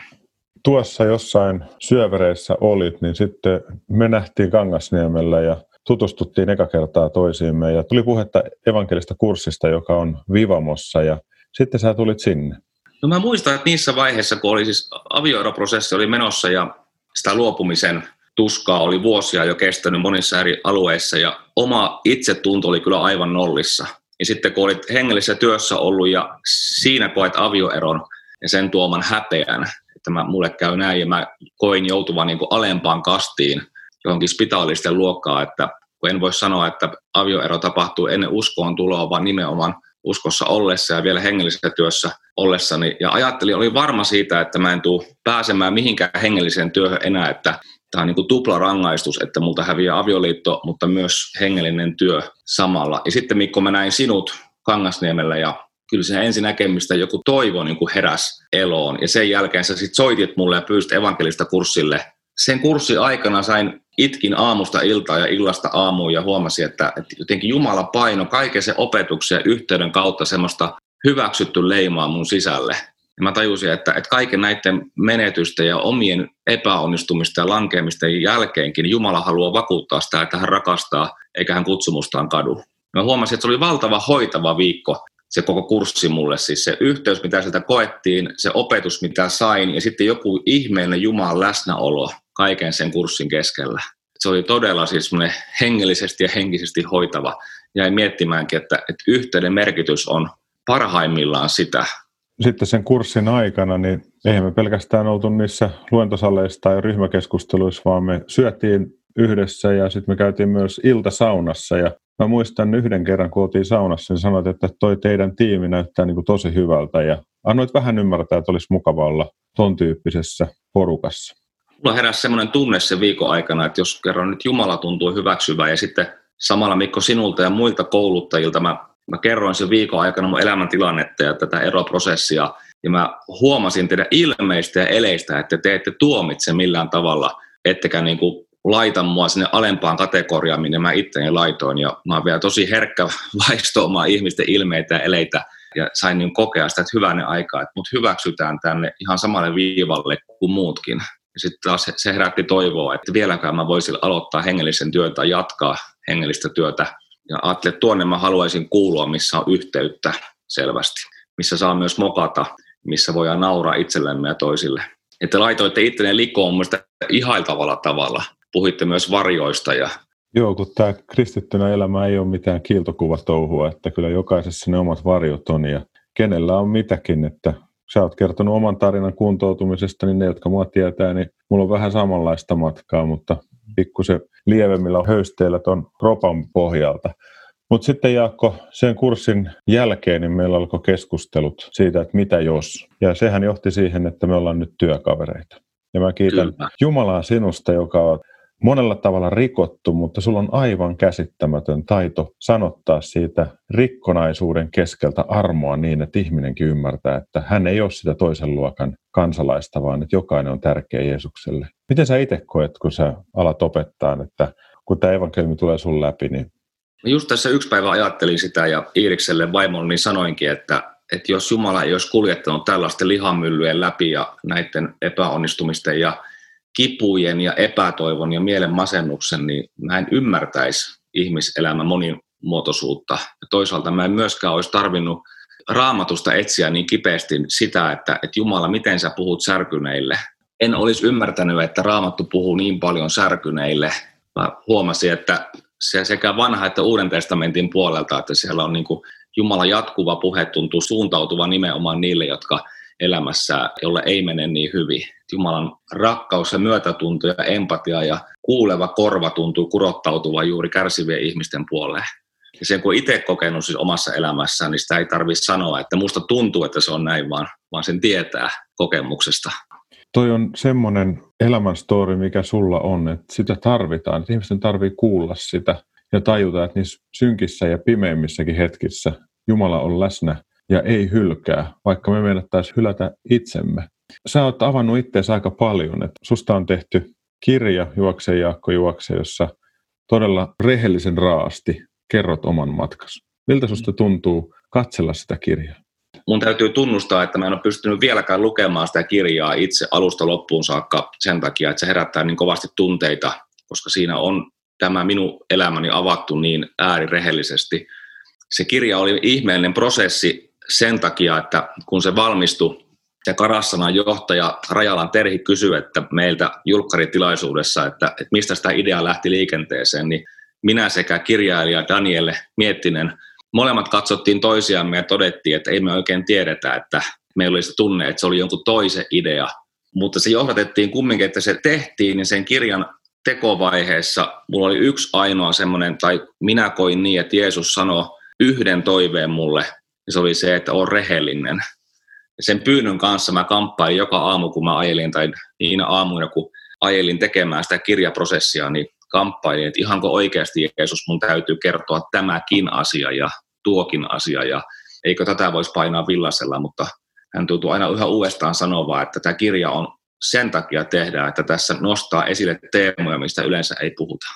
Tuossa jossain syövereissä olit, niin sitten me nähtiin Kangasniemellä ja tutustuttiin eka kertaa toisiimme ja tuli puhetta evankelista kurssista, joka on Vivamossa ja sitten sä tulit sinne. No mä muistan, että niissä vaiheissa, kun oli siis avioeroprosessi oli menossa ja sitä luopumisen tuskaa oli vuosia jo kestänyt monissa eri alueissa ja oma itsetunto oli kyllä aivan nollissa. Ja sitten kun olit hengellisessä työssä ollut ja siinä koet avioeron ja sen tuoman häpeän, että mä, mulle käy näin ja mä koin joutuvan niin kuin alempaan kastiin johonkin spitaalisten luokkaan, että kun en voi sanoa, että avioero tapahtuu ennen uskoon tuloa, vaan nimenomaan uskossa ollessa ja vielä hengellisessä työssä ollessani. Ja ajattelin, oli varma siitä, että mä en tule pääsemään mihinkään hengelliseen työhön enää, että tämä on niin kuin tupla rangaistus, että multa häviää avioliitto, mutta myös hengellinen työ samalla. Ja sitten Mikko, mä näin sinut Kangasniemellä ja kyllä se ensi näkemistä joku toivo niin kuin heräsi eloon. Ja sen jälkeen sä sit soitit mulle ja pyysit evankelista kurssille. Sen kurssin aikana sain itkin aamusta iltaan ja illasta aamuun ja huomasin, että, että jotenkin Jumala paino kaiken sen opetuksen ja yhteyden kautta semmoista hyväksytty leimaa mun sisälle. Ja mä tajusin, että, että kaiken näiden menetysten ja omien epäonnistumisten ja lankeamisten jälkeenkin Jumala haluaa vakuuttaa sitä, että hän rakastaa eikä hän kutsumustaan kadu. Mä huomasin, että se oli valtava hoitava viikko. Se koko kurssi mulle, siis se yhteys, mitä sieltä koettiin, se opetus, mitä sain, ja sitten joku ihmeellinen Jumalan läsnäolo kaiken sen kurssin keskellä. Se oli todella siis hengellisesti ja henkisesti hoitava. Jäin miettimäänkin, että, että yhteyden merkitys on parhaimmillaan sitä. Sitten sen kurssin aikana, niin eihän me pelkästään oltu niissä luentosaleissa tai ryhmäkeskusteluissa, vaan me syötiin yhdessä ja sitten me käytiin myös iltasaunassa ja mä muistan yhden kerran, kun oltiin saunassa, niin sanoit, että toi teidän tiimi näyttää niin kuin tosi hyvältä ja annoit vähän ymmärtää, että olisi mukava olla ton tyyppisessä porukassa. Mulla heräsi semmoinen tunne sen viikon aikana, että jos kerran nyt Jumala tuntuu hyväksyvää ja sitten samalla Mikko sinulta ja muilta kouluttajilta mä, mä kerroin sen viikon aikana mun elämäntilannetta ja tätä eroprosessia ja mä huomasin teidän ilmeistä ja eleistä, että te ette tuomitse millään tavalla, ettekä niin kuin laitan mua sinne alempaan kategoriaan, minne mä itseäni laitoin. Ja mä oon vielä tosi herkkä vaistoamaan ihmisten ilmeitä ja eleitä. Ja sain niin kokea sitä, että hyvänen aikaa, että mut hyväksytään tänne ihan samalle viivalle kuin muutkin. Ja sitten taas se herätti toivoa, että vieläkään mä voisin aloittaa hengellisen työn tai jatkaa hengellistä työtä. Ja ajattelin, että tuonne mä haluaisin kuulua, missä on yhteyttä selvästi. Missä saa myös mokata, missä voidaan nauraa itsellemme ja toisille. Että laitoitte itselleen likoon mun mielestä ihailtavalla tavalla. Puhitte myös varjoista. Ja... Joo, kun tämä kristittynä elämä ei ole mitään kiiltokuvatouhua, että kyllä jokaisessa ne omat varjot on ja kenellä on mitäkin, että sä oot kertonut oman tarinan kuntoutumisesta, niin ne, jotka mua tietää, niin mulla on vähän samanlaista matkaa, mutta pikkusen lievemmillä höysteillä ton ropan pohjalta. Mutta sitten Jaakko, sen kurssin jälkeen niin meillä alkoi keskustelut siitä, että mitä jos, ja sehän johti siihen, että me ollaan nyt työkavereita. Ja mä kiitän kyllä Jumalaa sinusta, joka on monella tavalla rikottu, mutta sulla on aivan käsittämätön taito sanottaa siitä rikkonaisuuden keskeltä armoa niin, että ihminenkin ymmärtää, että hän ei ole sitä toisen luokan kansalaista, vaan että jokainen on tärkeä Jeesukselle. Miten sä itse koet, kun sä alat opettaa, että kun tämä evankeliumi tulee sun läpi? Niin... Just tässä yksi päivä ajattelin sitä ja Iirikselle vaimolle niin sanoinkin, että että jos Jumala ei olisi kuljettanut tällaisten lihamyllyjen läpi ja näiden epäonnistumisten ja kipujen ja epätoivon ja mielen masennuksen, niin mä en ymmärtäisi ihmiselämän monimuotoisuutta. Ja toisaalta mä en myöskään olisi tarvinnut Raamatusta etsiä niin kipeästi sitä, että, että Jumala, miten sä puhut särkyneille. En olisi ymmärtänyt, että Raamattu puhuu niin paljon särkyneille. Mä huomasin, että se sekä vanha että uuden testamentin puolelta, että siellä on niin kuin Jumalan jatkuva puhe tuntuu suuntautuva nimenomaan niille, jotka elämässä, jolle ei mene niin hyvin. Jumalan rakkaus ja myötätunto ja empatia ja kuuleva korva tuntuu kurottautuvan juuri kärsivien ihmisten puoleen. Ja sen kun itse kokenut siis omassa elämässään, niin sitä ei tarvitse sanoa, että musta tuntuu, että se on näin, vaan, vaan sen tietää kokemuksesta. Toi on semmoinen elämänstori, mikä sulla on, että sitä tarvitaan, että ihmisten tarvitsee kuulla sitä ja tajuta, että niissä synkissä ja pimeimmissäkin hetkissä Jumala on läsnä ja ei hylkää, vaikka me meinattaisiin hylätä itsemme. Sä oot avannut itseäsi aika paljon, että susta on tehty kirja Juokse Jaakko Juokse, jossa todella rehellisen raasti kerrot oman matkasi. Miltä susta tuntuu katsella sitä kirjaa? Mun täytyy tunnustaa, että mä en ole pystynyt vieläkään lukemaan sitä kirjaa itse alusta loppuun saakka sen takia, että se herättää niin kovasti tunteita, koska siinä on tämä minun elämäni avattu niin äärirehellisesti. Se kirja oli ihmeellinen prosessi sen takia, että kun se valmistui ja Karassanan johtaja Rajalan Terhi kysyi että meiltä julkkaritilaisuudessa, että, että mistä sitä ideaa lähti liikenteeseen, niin minä sekä kirjailija Danielle Miettinen molemmat katsottiin toisiamme ja todettiin, että ei me oikein tiedetä, että meillä oli se tunne, että se oli jonkun toisen idea. Mutta se johdatettiin kumminkin, että se tehtiin ja sen kirjan tekovaiheessa mulla oli yksi ainoa semmoinen, tai minä koin niin, että Jeesus sanoi yhden toiveen mulle. Ja se oli se, että on rehellinen. Ja sen pyynnön kanssa mä kamppailin joka aamu, kun mä ajelin, tai niinä aamuina, kun ajelin tekemään sitä kirjaprosessia, niin kamppailin, että ihanko oikeasti Jeesus mun täytyy kertoa tämäkin asia ja tuokin asia ja eikö tätä voisi painaa villasella, mutta hän tuntuu aina yhä uudestaan sanomaan, että tämä kirja on sen takia tehdään, että tässä nostaa esille teemoja, mistä yleensä ei puhuta.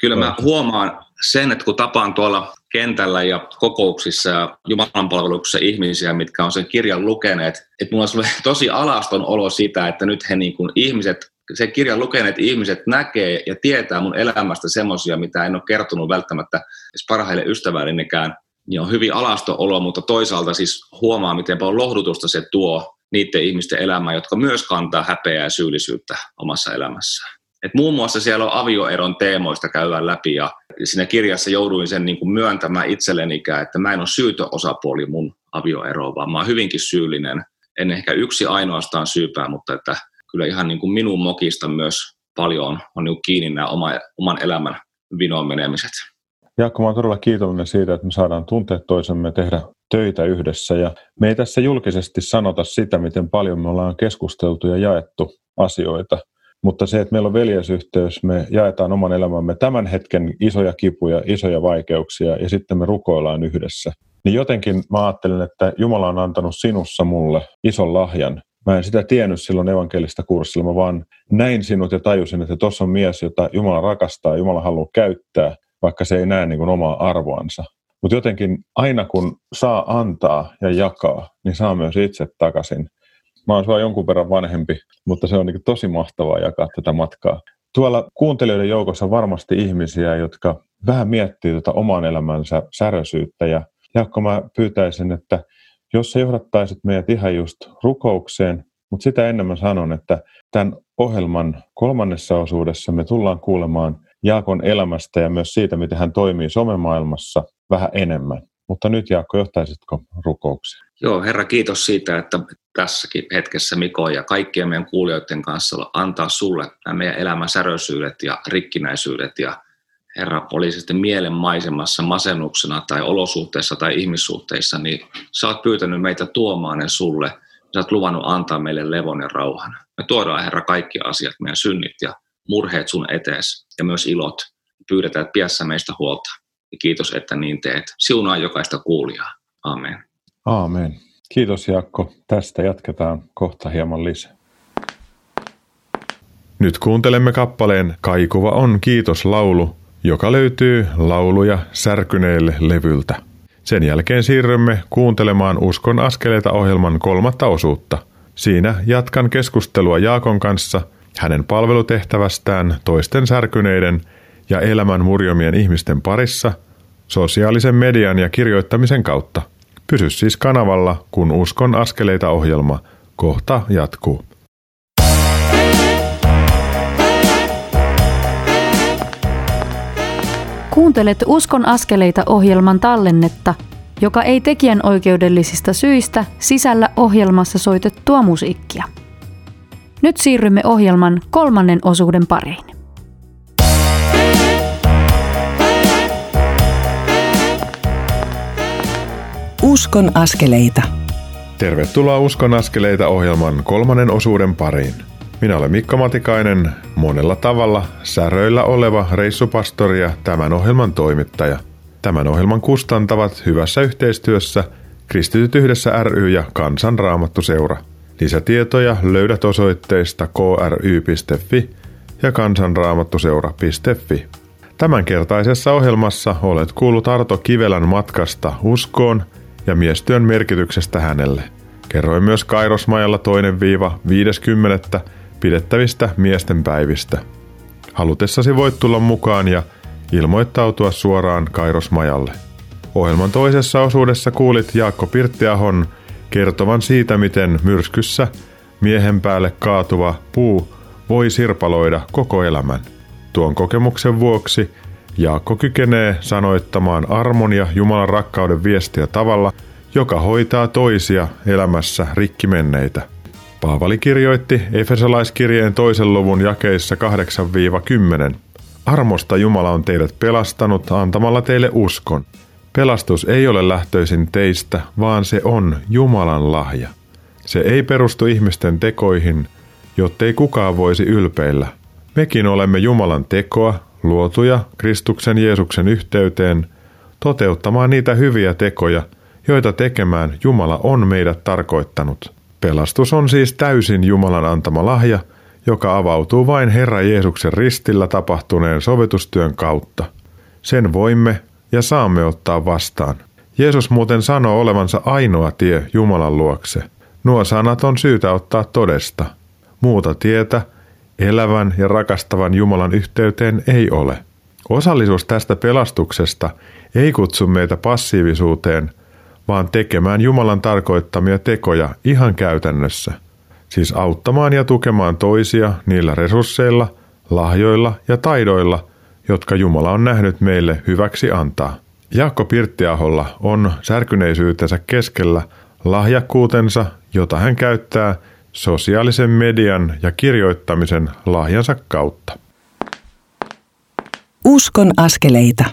Kyllä mä huomaan sen, että kun tapaan tuolla kentällä ja kokouksissa ja jumalanpalveluksissa ihmisiä, mitkä on sen kirjan lukeneet, että mulla on tosi alaston olo sitä, että nyt he niin kuin ihmiset sen kirjan lukeneet ihmiset näkee ja tietää mun elämästä semmoisia, mitä en ole kertonut välttämättä edes parhaille ystävällinekään, niin on hyvin alasto-olo, mutta toisaalta siis huomaa, miten paljon lohdutusta se tuo niiden ihmisten elämään, jotka myös kantaa häpeää ja syyllisyyttä omassa elämässään. Et muun muassa siellä on avioeron teemoista käydään läpi ja siinä kirjassa jouduin sen niin kuin myöntämään itsellenikään, että mä en ole syytön osapuoli mun avioeroon, vaan mä oon hyvinkin syyllinen. En ehkä yksi ainoastaan syypää, mutta että kyllä ihan niin kuin minun mokista myös paljon on niin kiinni nämä oma, oman elämän vinoon menemiset. Jaakko, mä oon todella kiitollinen siitä, että me saadaan tuntea toisemme ja tehdä töitä yhdessä. Ja me ei tässä julkisesti sanota sitä, miten paljon me ollaan keskusteltu ja jaettu asioita. Mutta se, että meillä on veljesyhteys, me jaetaan oman elämämme tämän hetken isoja kipuja, isoja vaikeuksia ja sitten me rukoillaan yhdessä. Niin jotenkin mä ajattelen, että Jumala on antanut sinussa mulle ison lahjan. Mä en sitä tiennyt silloin evankelista kurssilla, mä vaan näin sinut ja tajusin, että tuossa on mies, jota Jumala rakastaa, Jumala haluaa käyttää, vaikka se ei näe niin kuin omaa arvoansa. Mutta jotenkin aina kun saa antaa ja jakaa, niin saa myös itse takaisin. Mä oon sua jonkun verran vanhempi, mutta se on niin tosi mahtavaa jakaa tätä matkaa. Tuolla kuuntelijoiden joukossa on varmasti ihmisiä, jotka vähän miettii tätä oman elämänsä säröisyyttä. Ja Jaakko, mä pyytäisin, että jos sä johdattaisit meidät ihan just rukoukseen, mutta sitä ennen mä sanon, että tämän ohjelman kolmannessa osuudessa me tullaan kuulemaan Jaakon elämästä ja myös siitä, miten hän toimii somemaailmassa vähän enemmän. Mutta nyt Jaakko, johtaisitko rukoukseen? Joo, Herra, kiitos siitä, että tässäkin hetkessä Miko ja kaikkien meidän kuulijoiden kanssa antaa sulle nämä meidän elämän säröisyydet ja rikkinäisyydet ja Herra, oli se sitten mielenmaisemassa, masennuksena tai olosuhteessa tai ihmissuhteissa, niin sä oot pyytänyt meitä tuomaan ne sulle. Sä oot luvannut antaa meille levon ja rauhan. Me tuodaan, Herra, kaikki asiat, meidän synnit ja murheet sun etees ja myös ilot. Pyydetään, että pidä sä meistä huolta. Ja kiitos, että niin teet. Siunaa jokaista kuulijaa. Aamen. Aamen. Kiitos, Jaakko. Tästä jatketaan kohta hieman lisää. Nyt kuuntelemme kappaleen Kaikuva on kiitoslaulu, joka löytyy Lauluja särkyneille levyltä. Sen jälkeen siirrymme kuuntelemaan Uskon askeleita -ohjelman kolmatta osuutta. Siinä jatkan keskustelua Jaakon kanssa hänen palvelutehtävästään toisten särkyneiden ja elämän murjomien ihmisten parissa sosiaalisen median ja kirjoittamisen kautta. Pysy siis kanavalla, kun Uskon askeleita -ohjelma kohta jatkuu. Kuuntelet Uskon askeleita -ohjelman tallennetta, joka ei tekijänoikeudellisista syistä sisällä ohjelmassa soitettua musiikkia. Nyt siirrymme ohjelman kolmannen osuuden pariin. Uskon askeleita. Tervetuloa Uskon askeleita -ohjelman kolmannen osuuden pariin. Minä olen Mikko Matikainen, monella tavalla säröillä oleva reissupastori ja tämän ohjelman toimittaja. Tämän ohjelman kustantavat hyvässä yhteistyössä Kristityt yhdessä ry ja Kansan Raamattuseura. Lisätietoja löydät osoitteista k r y piste f i ja kansanraamattuseura piste f i. Tämänkertaisessa ohjelmassa olet kuullut Arto Kivelän matkasta uskoon ja miestyön merkityksestä hänelle. Kerroin myös Kairosmajalla toinen viiva viideskymmenes pidettävistä miestenpäivistä. Halutessasi voit tulla mukaan ja ilmoittautua suoraan Kairosmajalle. Ohjelman toisessa osuudessa kuulit Jaakko Pirttiahon kertovan siitä, miten myrskyssä miehen päälle kaatuva puu voi sirpaloida koko elämän. Tuon kokemuksen vuoksi Jaakko kykenee sanoittamaan armon ja Jumalan rakkauden viestiä tavalla, joka hoitaa toisia elämässä rikkimenneitä. Paavali kirjoitti Efesolaiskirjeen toisen luvun jakeissa kahdeksan kymmenen. Armosta Jumala on teidät pelastanut antamalla teille uskon. Pelastus ei ole lähtöisin teistä, vaan se on Jumalan lahja. Se ei perustu ihmisten tekoihin, jottei kukaan voisi ylpeillä. Mekin olemme Jumalan tekoa, luotuja Kristuksen Jeesuksen yhteyteen, toteuttamaan niitä hyviä tekoja, joita tekemään Jumala on meidät tarkoittanut. Pelastus on siis täysin Jumalan antama lahja, joka avautuu vain Herra Jeesuksen ristillä tapahtuneen sovitustyön kautta. Sen voimme ja saamme ottaa vastaan. Jeesus muuten sanoo olevansa ainoa tie Jumalan luokse. Nuo sanat on syytä ottaa todesta. Muuta tietä elävän ja rakastavan Jumalan yhteyteen ei ole. Osallisuus tästä pelastuksesta ei kutsu meitä passiivisuuteen, vaan tekemään Jumalan tarkoittamia tekoja ihan käytännössä. Siis auttamaan ja tukemaan toisia niillä resursseilla, lahjoilla ja taidoilla, jotka Jumala on nähnyt meille hyväksi antaa. Jaakko Pirttiaholla on särkyneisyytensä keskellä lahjakkuutensa, jota hän käyttää sosiaalisen median ja kirjoittamisen lahjansa kautta. Uskon askeleita.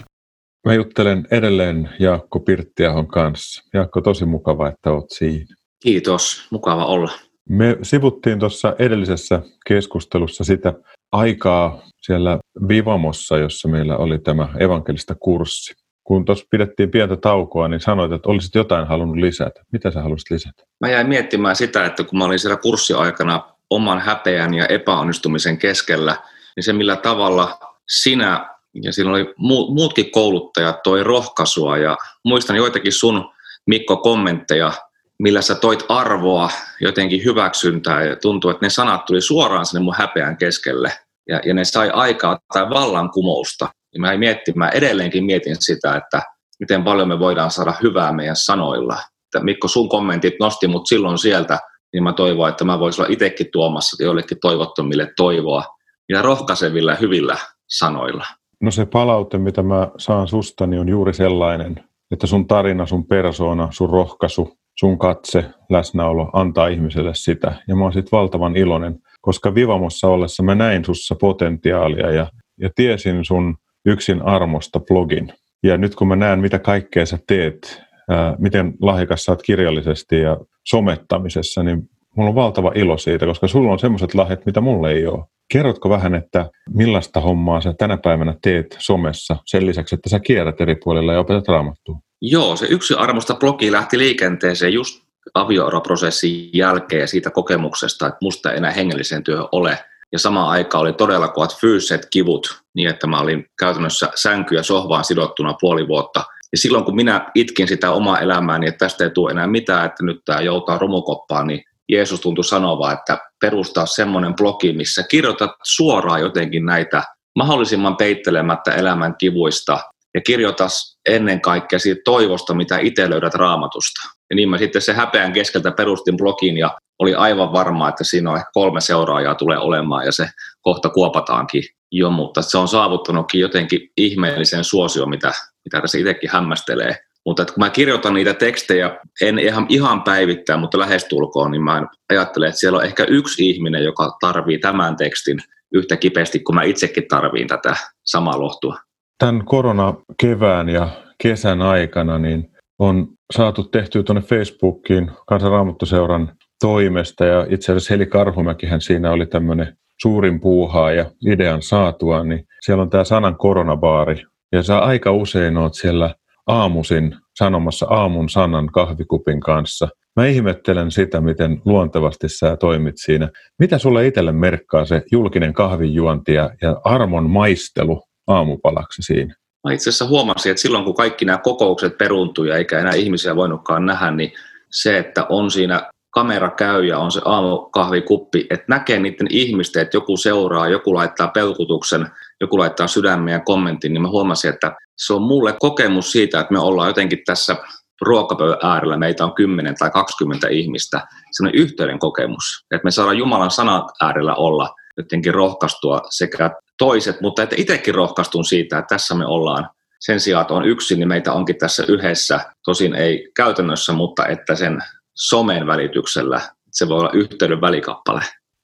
Mä juttelen edelleen Jaakko Pirttiahon kanssa. Jaakko, tosi mukava, että oot siinä. Kiitos, mukava olla. Me sivuttiin tuossa edellisessä keskustelussa sitä aikaa siellä Vivamossa, jossa meillä oli tämä evankelista kurssi. Kun tuossa pidettiin pientä taukoa, niin sanoit, että olisit jotain halunnut lisätä. Mitä sä haluaisit lisätä? Mä jäin miettimään sitä, että kun mä olin siellä kurssiaikana oman häpeän ja epäonnistumisen keskellä, niin se millä tavalla sinä ja siinä oli muutkin kouluttajat toi rohkaisua, ja muistan joitakin sun, Mikko, kommentteja, millä sä toit arvoa, jotenkin hyväksyntää, ja tuntui, että ne sanat tuli suoraan sinne mun häpeän keskelle ja, ja ne sai aikaa tai vallankumousta. Ja mä miettimään, edelleenkin mietin sitä, että miten paljon me voidaan saada hyvää meidän sanoilla. Että Mikko, sun kommentit nosti mut silloin sieltä, niin mä toivon, että mä voisin olla itsekin tuomassa joillekin toivottomille toivoa ja rohkaisevilla hyvillä sanoilla. No se palaute, mitä mä saan susta, niin on juuri sellainen, että sun tarina, sun persoona, sun rohkaisu, sun katse, läsnäolo antaa ihmiselle sitä. Ja mä oon sit valtavan iloinen, koska Vivamossa ollessa mä näin sussa potentiaalia ja, ja tiesin sun Yksin armosta -blogin. Ja nyt kun mä näen, mitä kaikkea sä teet, ää, miten lahjakas sä oot kirjallisesti ja somettamisessa, niin mulla on valtava ilo siitä, koska sulla on semmoiset lahjat, mitä mulla ei ole. Kerrotko vähän, että millaista hommaa sä tänä päivänä teet somessa sen lisäksi, että sä kierrät eri puolilla ja opetat Raamattua? Joo, se Yksin armosta -blogi lähti liikenteeseen just avioeroprosessin jälkeen ja siitä kokemuksesta, että musta ei enää hengelliseen työhön ole. Ja samaan aikaan oli todella kovat fyysiset kivut, niin että mä olin käytännössä sänky- ja sohvaan sidottuna puoli vuotta. Ja silloin kun minä itkin sitä omaa elämääni, niin että tästä ei tule enää mitään, että nyt tämä joutaa romukoppaan, niin Jeesus tuntui sanovan, että perustaa semmoinen blogi, missä kirjoitat suoraan jotenkin näitä mahdollisimman peittelemättä elämän kivuista ja kirjoitas ennen kaikkea siitä toivosta, mitä itse löydät Raamatusta. Ja niin mä sitten se häpeän keskeltä perustin blogin ja oli aivan varma, että siinä on ehkä kolme seuraajaa tulee olemaan ja se kohta kuopataankin. jo, mutta se on saavuttanutkin jotenkin ihmeellisen suosion, mitä, mitä se itsekin hämmästelee. Mutta kun mä kirjoitan niitä tekstejä, en ihan, ihan päivittäin, mutta lähestulkoon, niin mä ajattelen, että siellä on ehkä yksi ihminen, joka tarvii tämän tekstin yhtä kipeästi, kun mä itsekin tarviin tätä samaa lohtua. Tämän koronakevään ja kesän aikana niin on saatu tehtyä tuonne Facebookiin Kansan Raamattuseuran toimesta, ja itse asiassa Heli Karhumäkihän siinä oli tämmöinen suurin puuhaaja idean saatua, niin siellä on tämä sanan koronabaari, ja sä aika usein oot siellä aamuisin sanomassa aamun sanan kahvikupin kanssa. Mä ihmettelen sitä, miten luontevasti sä toimit siinä. Mitä sulle itselle merkkaa se julkinen kahvinjuonti ja, ja armon maistelu aamupalaksi siinä? Mä itse asiassa huomasin, että silloin kun kaikki nämä kokoukset peruuntui ja eikä enää ihmisiä voinutkaan nähdä, niin se, että on siinä kamera käy ja on se aamukahvikuppi, että näkee niiden ihmisten, että joku seuraa, joku laittaa pelkutuksen, joku laittaa sydämen ja kommentin, niin mä huomasin, että se on mulle kokemus siitä, että me ollaan jotenkin tässä ruokapöydän äärellä, meitä on kymmenen tai kaksikymmentä ihmistä, sellainen yhteyden kokemus, että me saadaan Jumalan sanan äärellä olla, jotenkin rohkaistua sekä toiset, mutta että itsekin rohkaistun siitä, että tässä me ollaan. Sen sijaan, että on yksin, niin meitä onkin tässä yhdessä, tosin ei käytännössä, mutta että sen somen välityksellä. Se voi olla yhteyden välikappale.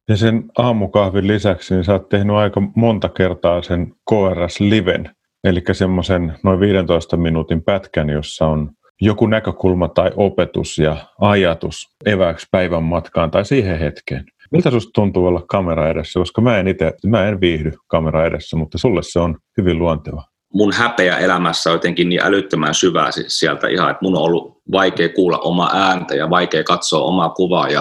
Ja sen aamukahvin lisäksi niin sä oot tehnyt aika monta kertaa sen K R S-liven, eli semmoisen noin viidentoista minuutin pätkän, jossa on joku näkökulma tai opetus ja ajatus eväksi päivän matkaan tai siihen hetkeen. Miltä susta tuntuu olla kamera edessä? Koska mä en itse, mä en viihdy kamera edessä, mutta sulle se on hyvin luonteva. Mun häpeä elämässä on jotenkin niin älyttömän syvää sieltä ihan, että mun on ollut vaikea kuulla omaa ääntä ja vaikea katsoa omaa kuvaa. Ja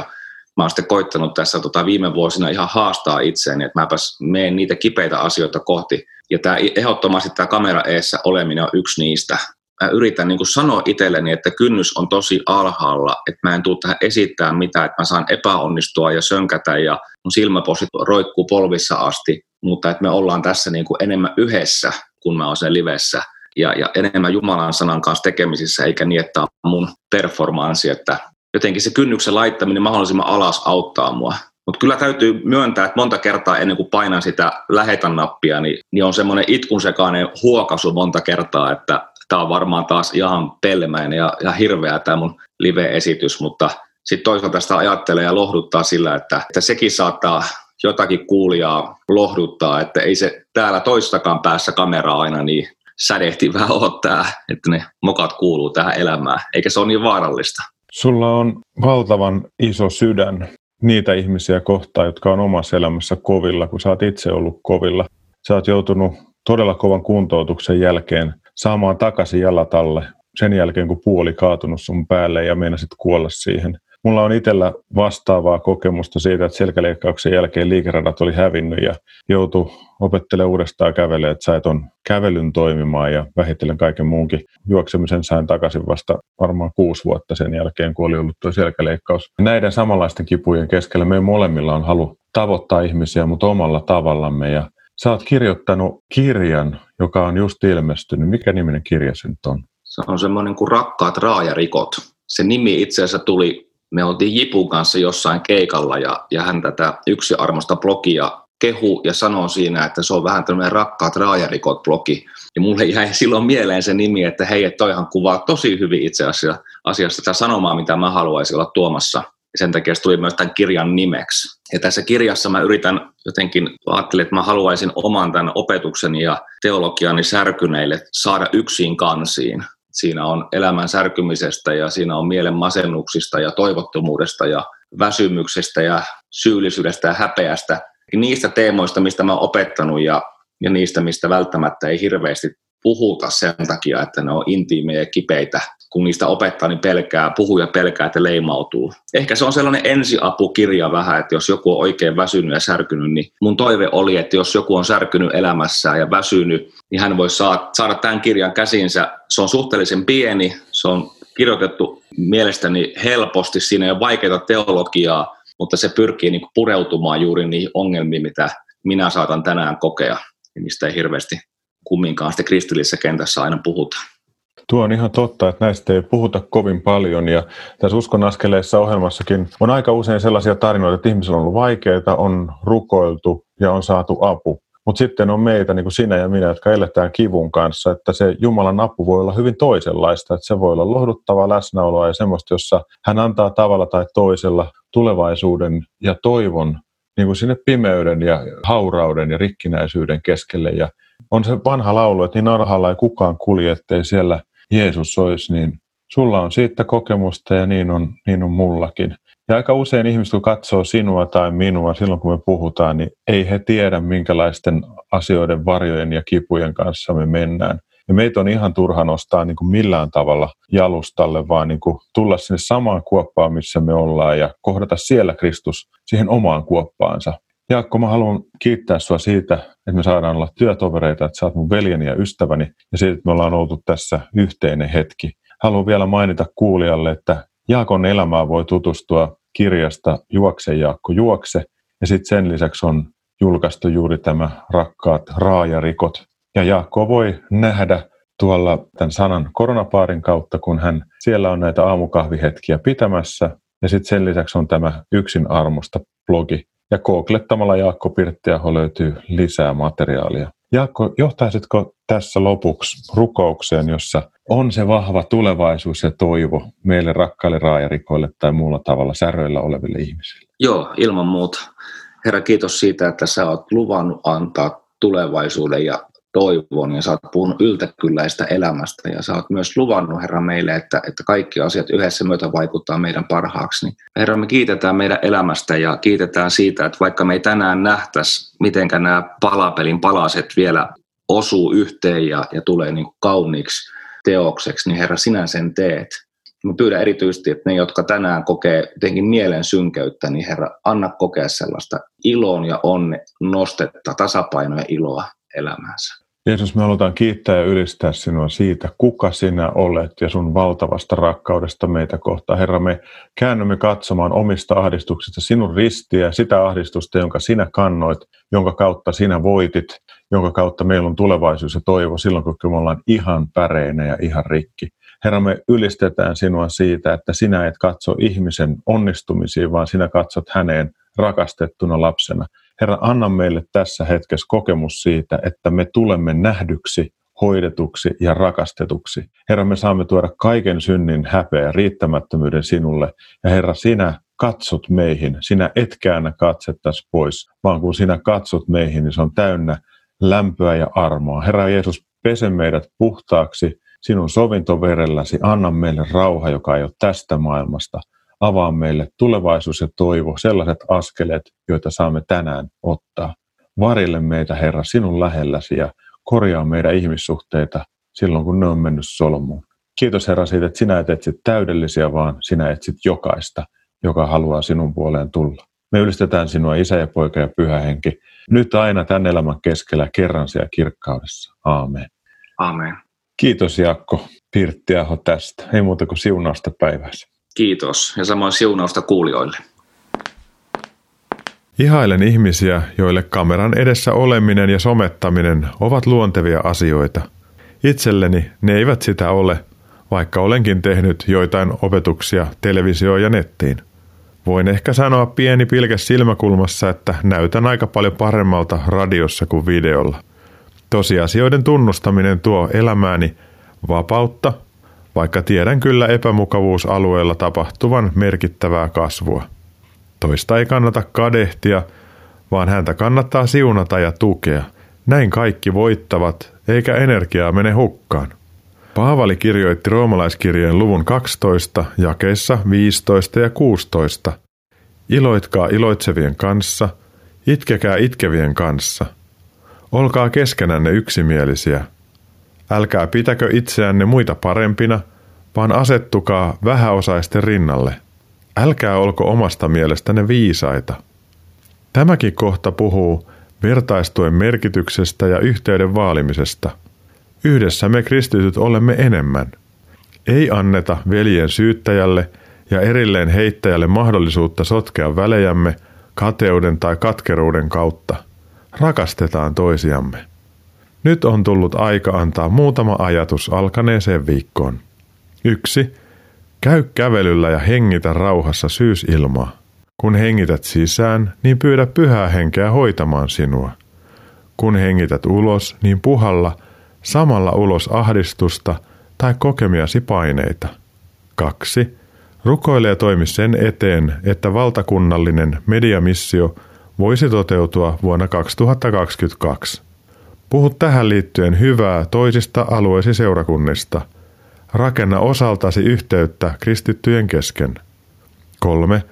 mä oon sitten koittanut tässä tota viime vuosina ihan haastaa itseäni, että mäpäs menen niitä kipeitä asioita kohti. Ja tää, ehdottomasti tämä kamera eessä oleminen on yksi niistä. Mä yritän niin kuin sanoa itselleni, että kynnys on tosi alhaalla, että mä en tule tähän esittämään mitään, että mä saan epäonnistua ja sönkätä ja mun silmäpostit roikkuu polvissa asti, mutta että me ollaan tässä niin kuin enemmän yhdessä, kun mä oon sen livessä ja, ja enemmän Jumalan sanan kanssa tekemisissä, eikä niin, että on mun performanssi, että jotenkin se kynnyksen laittaminen mahdollisimman alas auttaa mua. Mutta kyllä täytyy myöntää, että monta kertaa ennen kuin painan sitä lähetän nappia, niin, niin on semmoinen itkunsekainen huokaisu monta kertaa, että tämä on varmaan taas ihan pelmäinen ja, ja hirveä tämä mun live-esitys, mutta sitten toisaalta sitä ajattelee ja lohduttaa sillä, että, että sekin saattaa jotakin kuulijaa lohduttaa, että ei se täällä toistakaan päässä kamera aina niin sädehtivää ole tämä, että ne mokat kuuluu tähän elämään, eikä se ole niin vaarallista. Sulla on valtavan iso sydän niitä ihmisiä kohtaan, jotka on omassa elämässä kovilla, kun sä oot itse ollut kovilla. Sä oot joutunut todella kovan kuntoutuksen jälkeen saamaan takaisin jalat alle sen jälkeen, kun puoli kaatunut sun päälle ja meinasit kuolla siihen. Mulla on itsellä vastaavaa kokemusta siitä, että selkäleikkauksen jälkeen liikeradat oli hävinnyt ja joutui opettelemaan uudestaan kävelemään, että sai ton kävelyn toimimaan ja vähitellen kaiken muunkin. Juoksemisen sain takaisin vasta varmaan kuusi vuotta sen jälkeen, kun oli ollut tuo selkäleikkaus. Näiden samanlaisten kipujen keskellä meidän molemmilla on halu tavoittaa ihmisiä, mutta omalla tavallamme. Ja sä oot kirjoittanut kirjan, joka on just ilmestynyt. Mikä niminen kirja se nyt on? Se on semmoinen kuin Rakkaat raajarikot. Se nimi itse asiassa tuli... Me oltiin Jipun kanssa jossain keikalla ja, ja hän tätä Yksin armosta blogia kehu ja sanoi siinä, että se on vähän tämmöinen Rakkaat raajarikot blogi. Ja mulle jäi silloin mieleen se nimi, että hei, toihan kuvaa tosi hyvin itse asiassa, asiassa tätä sanomaa, mitä mä haluaisin olla tuomassa. Ja sen takia se tuli myös tämän kirjan nimeksi. Ja tässä kirjassa mä yritän jotenkin, ajattelin, että mä haluaisin oman tämän opetukseni ja teologiani särkyneille saada yksiin kansiin. Siinä on elämän särkymisestä ja siinä on mielen masennuksista ja toivottomuudesta ja väsymyksestä ja syyllisyydestä ja häpeästä. Niistä teemoista, mistä mä oon opettanut ja, ja niistä, mistä välttämättä ei hirveästi puhuta sen takia, että ne on intiimejä ja kipeitä. Kun niistä opettaa, niin pelkää, puhuu ja pelkää, että leimautuu. Ehkä se on sellainen ensiapukirja vähän, että jos joku on oikein väsynyt ja särkynyt, niin mun toive oli, että jos joku on särkynyt elämässään ja väsynyt, niin hän voi saada tämän kirjan käsiinsä. Se on suhteellisen pieni, se on kirjoitettu mielestäni helposti, siinä ei ole vaikeaa teologiaa, mutta se pyrkii niin kuin pureutumaan juuri niihin ongelmiin, mitä minä saatan tänään kokea, ja mistä ei hirveästi kumminkaan sitten kristillisessä kentässä aina puhutaan. Tuo on ihan totta, että näistä ei puhuta kovin paljon ja tässä Uskon askeleissa ohjelmassakin on aika usein sellaisia tarinoita, että ihmisillä on ollut vaikeita, on rukoiltu ja on saatu apu. Mutta sitten on meitä, niin kuin sinä ja minä, jotka eletään kivun kanssa, että se Jumalan apu voi olla hyvin toisenlaista. Että se voi olla lohduttavaa läsnäoloa ja semmoista, jossa hän antaa tavalla tai toisella tulevaisuuden ja toivon niin kuin sinne pimeyden ja haurauden ja rikkinäisyyden keskelle. Ja on se vanha laulu, että niin arhaalla ei kukaan kulje, ettei siellä Jeesus olisi, niin sulla on siitä kokemusta ja niin on, niin on mullakin. Ja aika usein ihmiset, kun katsoo sinua tai minua silloin, kun me puhutaan, niin ei he tiedä, minkälaisten asioiden, varjojen ja kipujen kanssa me mennään. Ja meitä on ihan turha nostaa niin kuin millään tavalla jalustalle, vaan niin kuin tulla sinne samaan kuoppaan, missä me ollaan ja kohdata siellä Kristus siihen omaan kuoppaansa. Jaakko, mä haluan kiittää sua siitä, että me saadaan olla työtovereita, että sä oot mun veljeni ja ystäväni ja siitä, että me ollaan oltu tässä yhteinen hetki. Haluan vielä mainita kuulijalle, että Jaakon elämää voi tutustua kirjasta Juokse Jaakko Juokse ja sitten sen lisäksi on julkaistu juuri tämä Rakkaat raajarikot. Ja Jaakko voi nähdä tuolla tämän sanan koronapaarin kautta, kun hän siellä on näitä aamukahvihetkiä pitämässä ja sitten sen lisäksi on tämä Yksin armosta blogi. Ja googlettamalla Jaakko Pirttiaho löytyy lisää materiaalia. Jaakko, johtaisitko tässä lopuksi rukoukseen, jossa on se vahva tulevaisuus ja toivo meille rakkaille raajarikoille tai muulla tavalla säröillä oleville ihmisille? Joo, ilman muuta. Herra, kiitos siitä, että sä oot luvannut antaa tulevaisuuden ja toivon ja sä oot puhunut yltäkylläistä elämästä ja sä oot myös luvannut, Herra, meille, että, että kaikki asiat yhdessä myötä vaikuttaa meidän parhaaksi. Herra, me kiitetään meidän elämästä ja kiitetään siitä, että vaikka me ei tänään nähtäisi, mitenkä nämä palapelin palaset vielä osuu yhteen ja, ja tulee niin kuin kauniiksi teokseksi, niin Herra, sinä sen teet. Mä pyydän erityisesti, että ne, jotka tänään kokee jotenkin mielen synkeyttä, niin Herra, anna kokea sellaista ilon ja onnen nostetta, tasapainoa ja iloa elämäänsä. Jeesus, me halutaan kiittää ja ylistää sinua siitä, kuka sinä olet ja sun valtavasta rakkaudesta meitä kohtaan. Herra, me käännymme katsomaan omista ahdistuksista sinun ristiä, sitä ahdistusta, jonka sinä kannoit, jonka kautta sinä voitit, jonka kautta meillä on tulevaisuus ja toivo silloin, kun me ollaan ihan päreinä ja ihan rikki. Herra, me ylistetään sinua siitä, että sinä et katso ihmisen onnistumisiin, vaan sinä katsot häneen rakastettuna lapsena. Herra, anna meille tässä hetkessä kokemus siitä, että me tulemme nähdyksi, hoidetuksi ja rakastetuksi. Herra, me saamme tuoda kaiken synnin, häpeä ja riittämättömyyden sinulle. Ja Herra, sinä katsot meihin, sinä et käännä katsettasi pois, vaan kun sinä katsot meihin, niin se on täynnä lämpöä ja armoa. Herra Jeesus, pese meidät puhtaaksi sinun sovintoverelläsi, anna meille rauha, joka ei ole tästä maailmasta. Avaa meille tulevaisuus ja toivo, sellaiset askeleet, joita saamme tänään ottaa. Varille meitä, Herra, sinun lähelläsi ja korjaa meidän ihmissuhteita silloin, kun ne on mennyt solmuun. Kiitos, Herra, siitä, että sinä et etsit täydellisiä, vaan sinä etsit jokaista, joka haluaa sinun puoleen tulla. Me ylistetään sinua, Isä ja Poika ja Pyhä Henki, nyt aina tämän elämän keskellä, kerran siellä kirkkaudessa. Aamen. Aamen. Kiitos, Jaakko Pirttiaho, tästä. Ei muuta kuin siunausta päivässä. Kiitos ja samoin siunausta kuulijoille. Ihailen ihmisiä, joille kameran edessä oleminen ja somettaminen ovat luontevia asioita. Itselleni ne eivät sitä ole, vaikka olenkin tehnyt joitain opetuksia televisioon ja nettiin. Voin ehkä sanoa pieni pilke silmäkulmassa, että näytän aika paljon paremmalta radiossa kuin videolla. Tosiasioiden tunnustaminen tuo elämääni vapautta, vaikka tiedän kyllä epämukavuusalueella tapahtuvan merkittävää kasvua. Toista ei kannata kadehtia, vaan häntä kannattaa siunata ja tukea. Näin kaikki voittavat, eikä energiaa mene hukkaan. Paavali kirjoitti roomalaiskirjeen luvun kaksitoista, jakeissa viisitoista ja kuusitoista. Iloitkaa iloitsevien kanssa, itkekää itkevien kanssa. Olkaa keskenänne yksimielisiä. Älkää pitäkö itseänne muita parempina, vaan asettukaa vähäosaisten rinnalle. Älkää olko omasta mielestänne viisaita. Tämäkin kohta puhuu vertaistuen merkityksestä ja yhteyden vaalimisesta. Yhdessä me kristityt olemme enemmän. Ei anneta veljen syyttäjälle ja erilleen heittäjälle mahdollisuutta sotkea välejämme kateuden tai katkeruuden kautta. Rakastetaan toisiamme. Nyt on tullut aika antaa muutama ajatus alkaneeseen viikkoon. yksi. Käy kävelyllä ja hengitä rauhassa syysilmaa. Kun hengität sisään, niin pyydä Pyhää Henkeä hoitamaan sinua. Kun hengität ulos, niin puhalla samalla ulos ahdistusta tai kokemiasi paineita. kaksi. Rukoile ja toimi sen eteen, että valtakunnallinen mediamissio voisi toteutua vuonna kaksituhattakaksikymmentäkaksi. Puhu tähän liittyen hyvää toisista alueesi seurakunnista. Rakenna osaltasi yhteyttä kristittyjen kesken. kolme.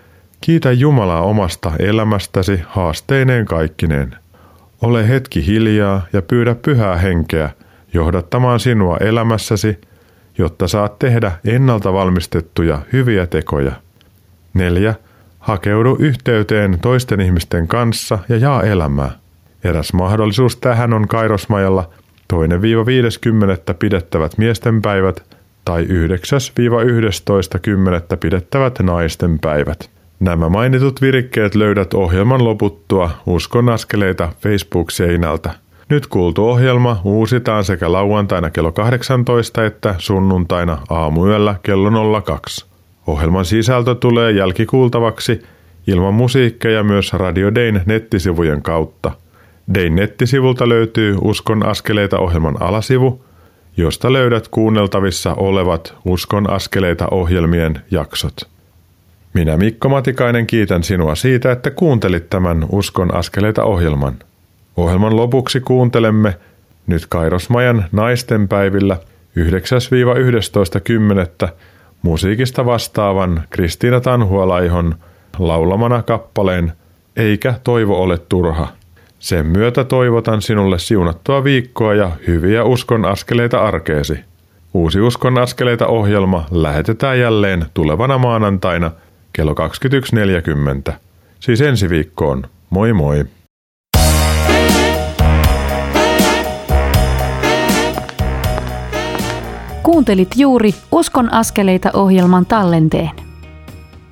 Kiitä Jumalaa omasta elämästäsi haasteineen kaikkineen. Ole hetki hiljaa ja pyydä pyhää henkeä johdattamaan sinua elämässäsi, jotta saat tehdä ennalta valmistettuja hyviä tekoja. neljä. Hakeudu yhteyteen toisten ihmisten kanssa ja jaa elämää. Eräs mahdollisuus tähän on Kairosmajalla toinen viides kymmenettä pidettävät miestenpäivät tai yhdeksäs yhdestoista kymmenettä pidettävät naistenpäivät. Nämä mainitut virikkeet löydät ohjelman loputtua Uskon askeleita Facebook-seinältä. Nyt kuultu ohjelma uusitaan sekä lauantaina kello kahdeksantoista että sunnuntaina aamuyöllä kello nolla kaksi. Ohjelman sisältö tulee jälkikuultavaksi ilman musiikkeja myös Radio Dein nettisivujen kautta. Dein nettisivulta löytyy Uskon askeleita ohjelman alasivu, josta löydät kuunneltavissa olevat Uskon askeleita ohjelmien jaksot. Minä Mikko Matikainen kiitän sinua siitä, että kuuntelit tämän Uskon askeleita ohjelman. Ohjelman lopuksi kuuntelemme nyt Kairosmajan naistenpäivillä yhdeksäs yhdestoista kymmenettä musiikista vastaavan Kristiina Tanhualaihon laulamana kappaleen Eikä toivo ole turha. Sen myötä toivotan sinulle siunattua viikkoa ja hyviä Uskon askeleita arkeesi. Uusi Uskon askeleita ohjelma lähetetään jälleen tulevana maanantaina kello kaksikymmentäyksi neljäkymmentä. Siis ensi viikkoon. Moi moi! Kuuntelit juuri Uskon askeleita ohjelman tallenteen.